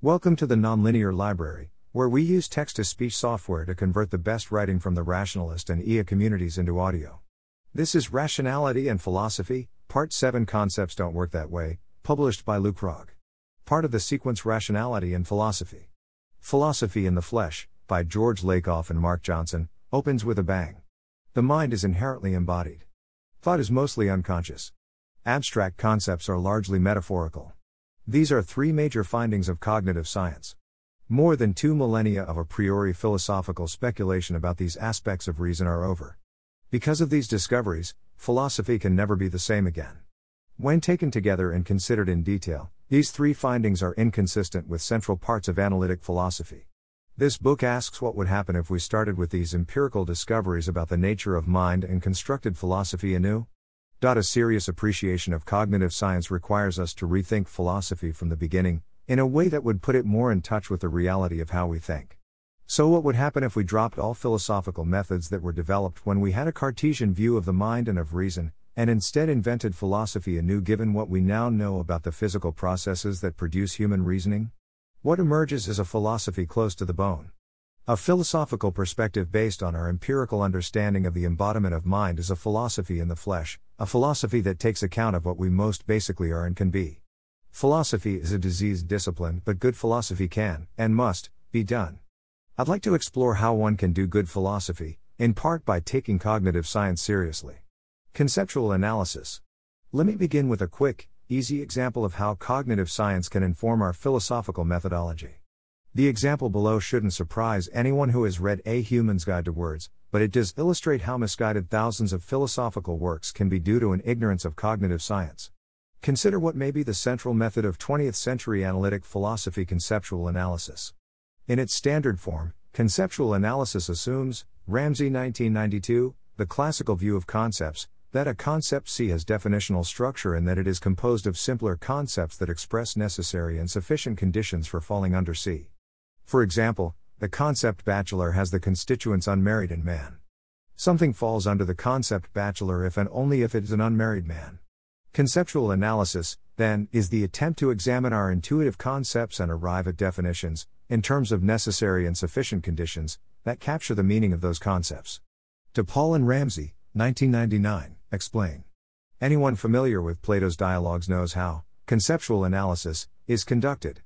Welcome to the Nonlinear Library, where we use text-to-speech software to convert the best writing from the rationalist and EA communities into audio. This is Rationality and Philosophy, Part 7 Concepts Don't Work That Way, published by lukeprog. Part of the sequence Rationality and Philosophy. Philosophy in the Flesh, by George Lakoff and Mark Johnson, opens with a bang. The mind is inherently embodied. Thought is mostly unconscious. Abstract concepts are largely metaphorical. These are three major findings of cognitive science. More than 2 millennia of a priori philosophical speculation about these aspects of reason are over. Because of these discoveries, philosophy can never be the same again. When taken together and considered in detail, these three findings are inconsistent with central parts of analytic philosophy. This book asks what would happen if we started with these empirical discoveries about the nature of mind and constructed philosophy anew. A serious appreciation of cognitive science requires us to rethink philosophy from the beginning, in a way that would put it more in touch with the reality of how we think. So what would happen if we dropped all philosophical methods that were developed when we had a Cartesian view of the mind and of reason, and instead invented philosophy anew given what we now know about the physical processes that produce human reasoning? What emerges is a philosophy close to the bone. A philosophical perspective based on our empirical understanding of the embodiment of mind is a philosophy in the flesh, a philosophy that takes account of what we most basically are and can be. Philosophy is a diseased discipline, but good philosophy can, and must, be done. I'd like to explore how one can do good philosophy, in part by taking cognitive science seriously. Conceptual analysis. Let me begin with a quick, easy example of how cognitive science can inform our philosophical methodology. The example below shouldn't surprise anyone who has read A Human's Guide to Words, but it does illustrate how misguided thousands of philosophical works can be due to an ignorance of cognitive science. Consider what may be the central method of 20th century analytic philosophy: conceptual analysis. In its standard form, conceptual analysis assumes, Ramsey 1992, the classical view of concepts, that a concept C has definitional structure and that it is composed of simpler concepts that express necessary and sufficient conditions for falling under C. For example, the concept bachelor has the constituents unmarried and man. Something falls under the concept bachelor if and only if it is an unmarried man. Conceptual analysis, then, is the attempt to examine our intuitive concepts and arrive at definitions, in terms of necessary and sufficient conditions, that capture the meaning of those concepts. DePaul and Ramsey, 1999, explain. Anyone familiar with Plato's dialogues knows how conceptual analysis is conducted.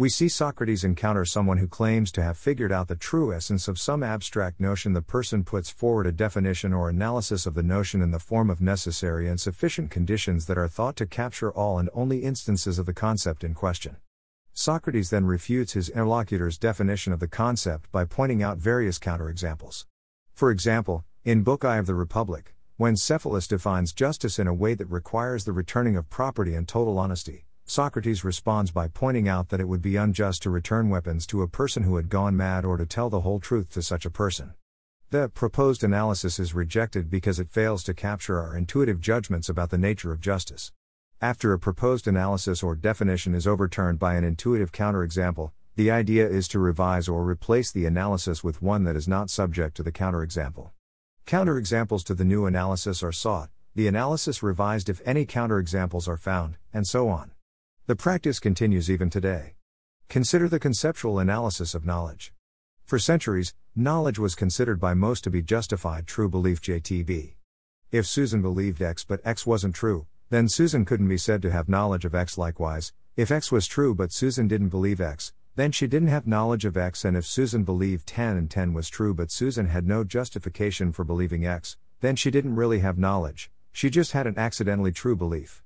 We see Socrates encounter someone who claims to have figured out the true essence of some abstract notion. The person puts forward a definition or analysis of the notion in the form of necessary and sufficient conditions that are thought to capture all and only instances of the concept in question. Socrates then refutes his interlocutor's definition of the concept by pointing out various counterexamples. For example, in Book I of the Republic, when Cephalus defines justice in a way that requires the returning of property and total honesty, Socrates responds by pointing out that it would be unjust to return weapons to a person who had gone mad or to tell the whole truth to such a person. The proposed analysis is rejected because it fails to capture our intuitive judgments about the nature of justice. After a proposed analysis or definition is overturned by an intuitive counterexample, the idea is to revise or replace the analysis with one that is not subject to the counterexample. Counterexamples to the new analysis are sought, the analysis revised if any counterexamples are found, and so on. The practice continues even today. Consider the conceptual analysis of knowledge. For centuries, knowledge was considered by most to be justified true belief. JTB. If Susan believed X but X wasn't true, then Susan couldn't be said to have knowledge of X. Likewise, if X was true but Susan didn't believe X, then she didn't have knowledge of X. And if Susan believed 10 and 10 was true but Susan had no justification for believing X, then she didn't really have knowledge, she just had an accidentally true belief.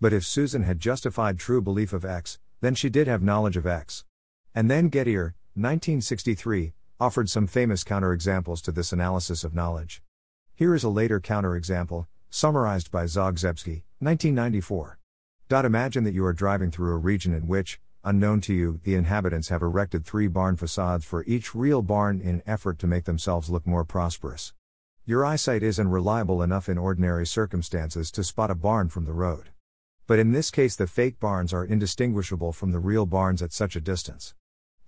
But if Susan had justified true belief of X, then she did have knowledge of X. And then Gettier, 1963, offered some famous counterexamples to this analysis of knowledge. Here is a later counterexample, summarized by Zogzebski, 1994. Imagine that you are driving through a region in which, unknown to you, the inhabitants have erected 3 barn facades for each real barn in an effort to make themselves look more prosperous. Your eyesight isn't reliable enough in ordinary circumstances to spot a barn from the road. But in this case the fake barns are indistinguishable from the real barns at such a distance.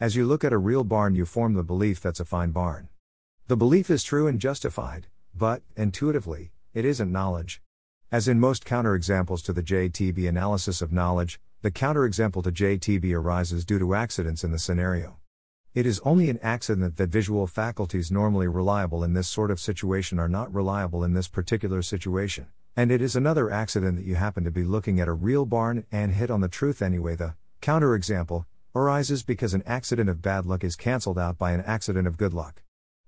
As you look at a real barn you form the belief that's a fine barn. The belief is true and justified, but, intuitively, it isn't knowledge. As in most counterexamples to the JTB analysis of knowledge, the counterexample to JTB arises due to accidents in the scenario. It is only an accident that visual faculties normally reliable in this sort of situation are not reliable in this particular situation, and it is another accident that you happen to be looking at a real barn and hit on the truth anyway. The counterexample arises because an accident of bad luck is cancelled out by an accident of good luck.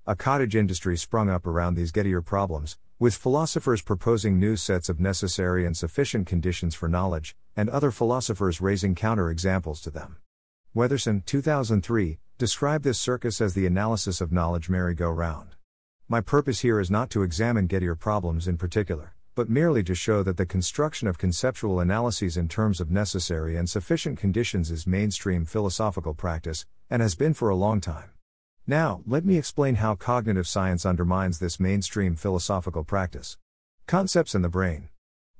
A cottage industry sprung up around these Gettier problems, with philosophers proposing new sets of necessary and sufficient conditions for knowledge, and other philosophers raising counterexamples to them. Weatherson, 2003, described this circus as the analysis of knowledge merry-go-round. My purpose here is not to examine Gettier problems in particular, but merely to show that the construction of conceptual analyses in terms of necessary and sufficient conditions is mainstream philosophical practice, and has been for a long time. Now, let me explain how cognitive science undermines this mainstream philosophical practice. Concepts in the brain.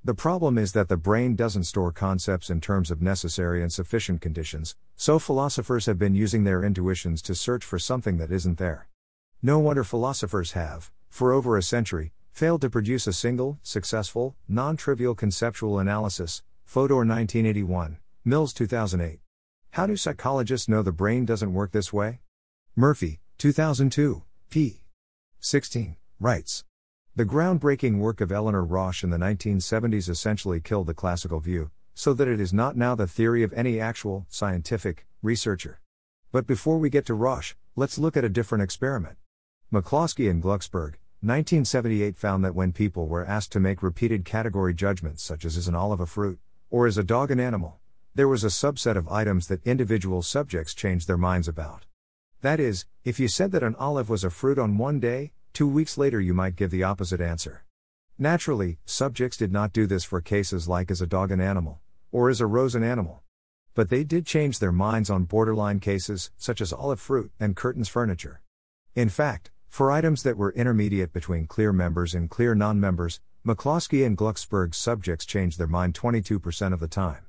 The problem is that the brain doesn't store concepts in terms of necessary and sufficient conditions, so philosophers have been using their intuitions to search for something that isn't there. No wonder philosophers have, for over a century, failed to produce a single, successful, non-trivial conceptual analysis. Fodor 1981, Mills 2008. How do psychologists know the brain doesn't work this way? Murphy, 2002, p. 16, writes, the groundbreaking work of Eleanor Rosch in the 1970s essentially killed the classical view, so that it is not now the theory of any actual, scientific, researcher. But before we get to Rosch, let's look at a different experiment. McCloskey and Glucksberg, 1978, found that when people were asked to make repeated category judgments such as is an olive a fruit, or is a dog an animal, there was a subset of items that individual subjects changed their minds about. That is, if you said that an olive was a fruit on one day, 2 weeks later you might give the opposite answer. Naturally, subjects did not do this for cases like is a dog an animal, or is a rose an animal. But they did change their minds on borderline cases, such as olive fruit and curtains furniture. In fact, for items that were intermediate between clear members and clear non-members, McCloskey and Glucksberg's subjects changed their mind 22% of the time.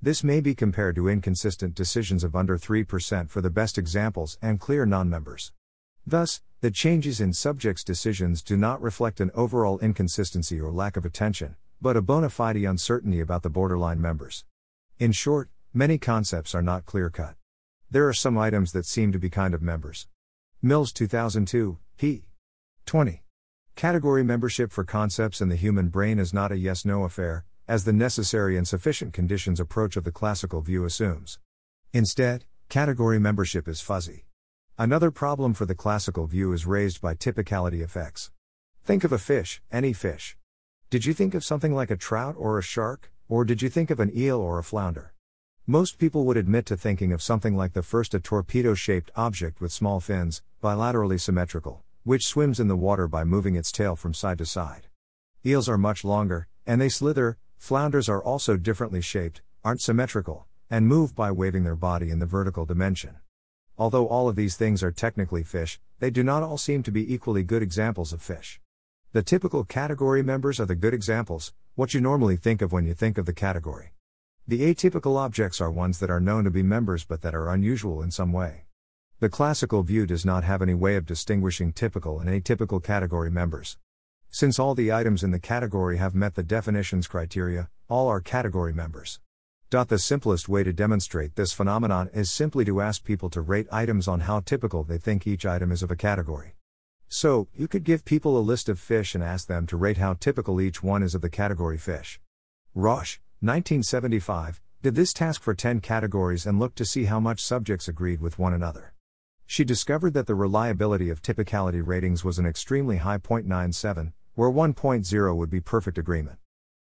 This may be compared to inconsistent decisions of under 3% for the best examples and clear non-members. Thus, the changes in subjects' decisions do not reflect an overall inconsistency or lack of attention, but a bona fide uncertainty about the borderline members. In short, many concepts are not clear-cut. There are some items that seem to be kind of members. Mills 2002, p. 20. Category membership for concepts in the human brain is not a yes-no affair, as the necessary and sufficient conditions approach of the classical view assumes. Instead, category membership is fuzzy. Another problem for the classical view is raised by typicality effects. Think of a fish, any fish. Did you think of something like a trout or a shark, or did you think of an eel or a flounder? Most people would admit to thinking of something like the first, a torpedo-shaped object with small fins, bilaterally symmetrical, which swims in the water by moving its tail from side to side. Eels are much longer, and they slither. Flounders are also differently shaped, aren't symmetrical, and move by waving their body in the vertical dimension. Although all of these things are technically fish, they do not all seem to be equally good examples of fish. The typical category members are the good examples, what you normally think of when you think of the category. The atypical objects are ones that are known to be members but that are unusual in some way. The classical view does not have any way of distinguishing typical and atypical category members. Since all the items in the category have met the definition's criteria, all are category members. The simplest way to demonstrate this phenomenon is simply to ask people to rate items on how typical they think each item is of a category. So, you could give people a list of fish and ask them to rate how typical each one is of the category fish. Rosch, 1975, did this task for 10 categories and looked to see how much subjects agreed with one another. She discovered that the reliability of typicality ratings was an extremely high 0.97, where 1.0 would be perfect agreement.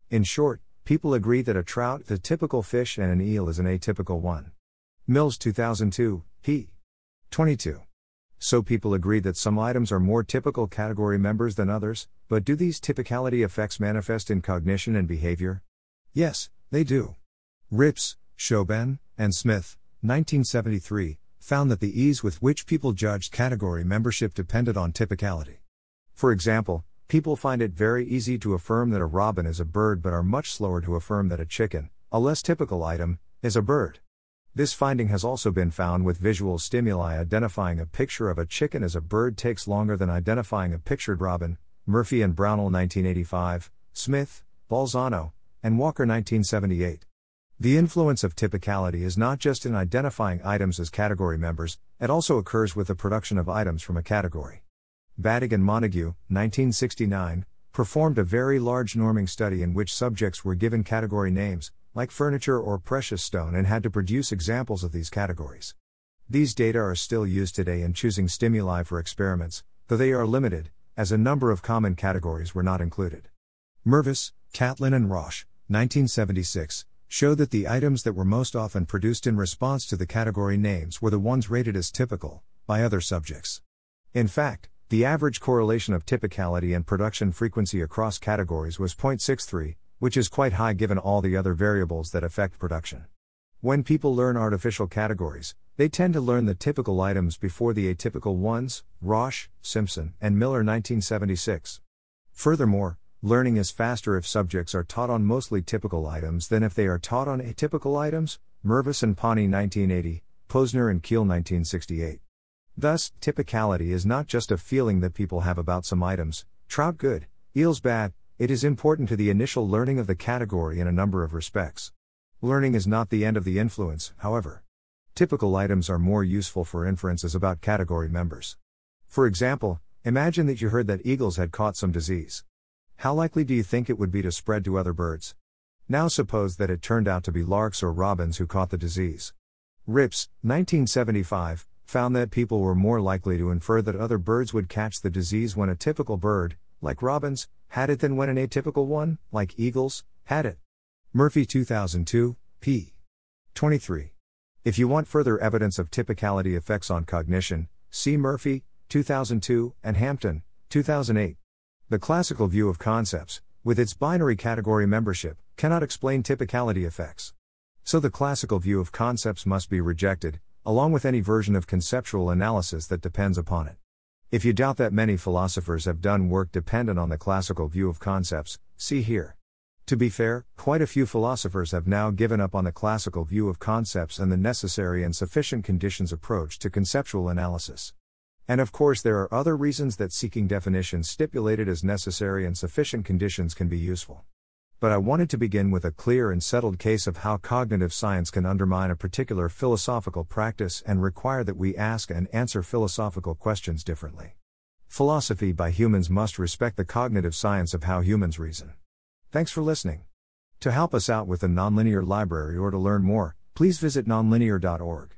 In short, people agree that a trout is a typical fish and an eel is an atypical one. Mills 2002, p. 22. So people agree that some items are more typical category members than others, but do these typicality effects manifest in cognition and behavior? Yes, they do. Rips, Schoben, and Smith, 1973, found that the ease with which people judged category membership depended on typicality. For example, people find it very easy to affirm that a robin is a bird but are much slower to affirm that a chicken, a less typical item, is a bird. This finding has also been found with visual stimuli. Identifying a picture of a chicken as a bird takes longer than identifying a pictured robin. Murphy and Brownell 1985, Smith, Bolzano, and Walker 1978. The influence of typicality is not just in identifying items as category members, it also occurs with the production of items from a category. Batig and Montague, 1969, performed a very large norming study in which subjects were given category names, like furniture or precious stone, and had to produce examples of these categories. These data are still used today in choosing stimuli for experiments, though they are limited, as a number of common categories were not included. Mervis, Catlin and Rosch, 1976, show that the items that were most often produced in response to the category names were the ones rated as typical by other subjects. In fact, the average correlation of typicality and production frequency across categories was 0.63, which is quite high given all the other variables that affect production. When people learn artificial categories, they tend to learn the typical items before the atypical ones, Rosch, Simpson, and Miller 1976. Furthermore, learning is faster if subjects are taught on mostly typical items than if they are taught on atypical items, Mervis and Pani 1980, Posner and Kiel 1968. Thus, typicality is not just a feeling that people have about some items, trout good, eels bad, it is important to the initial learning of the category in a number of respects. Learning is not the end of the influence, however. Typical items are more useful for inferences about category members. For example, imagine that you heard that eagles had caught some disease. How likely do you think it would be to spread to other birds? Now suppose that it turned out to be larks or robins who caught the disease. Rips, 1975, found that people were more likely to infer that other birds would catch the disease when a typical bird, like robins, had it than when an atypical one, like eagles, had it. Murphy 2002, p. 23. If you want further evidence of typicality effects on cognition, see Murphy, 2002, and Hampton, 2008. The classical view of concepts, with its binary category membership, cannot explain typicality effects. So the classical view of concepts must be rejected, along with any version of conceptual analysis that depends upon it. If you doubt that many philosophers have done work dependent on the classical view of concepts, see here. To be fair, quite a few philosophers have now given up on the classical view of concepts and the necessary and sufficient conditions approach to conceptual analysis. And of course there are other reasons that seeking definitions stipulated as necessary and sufficient conditions can be useful. But I wanted to begin with a clear and settled case of how cognitive science can undermine a particular philosophical practice and require that we ask and answer philosophical questions differently. Philosophy by humans must respect the cognitive science of how humans reason. Thanks for listening. To help us out with the Nonlinear Library or to learn more, please visit nonlinear.org.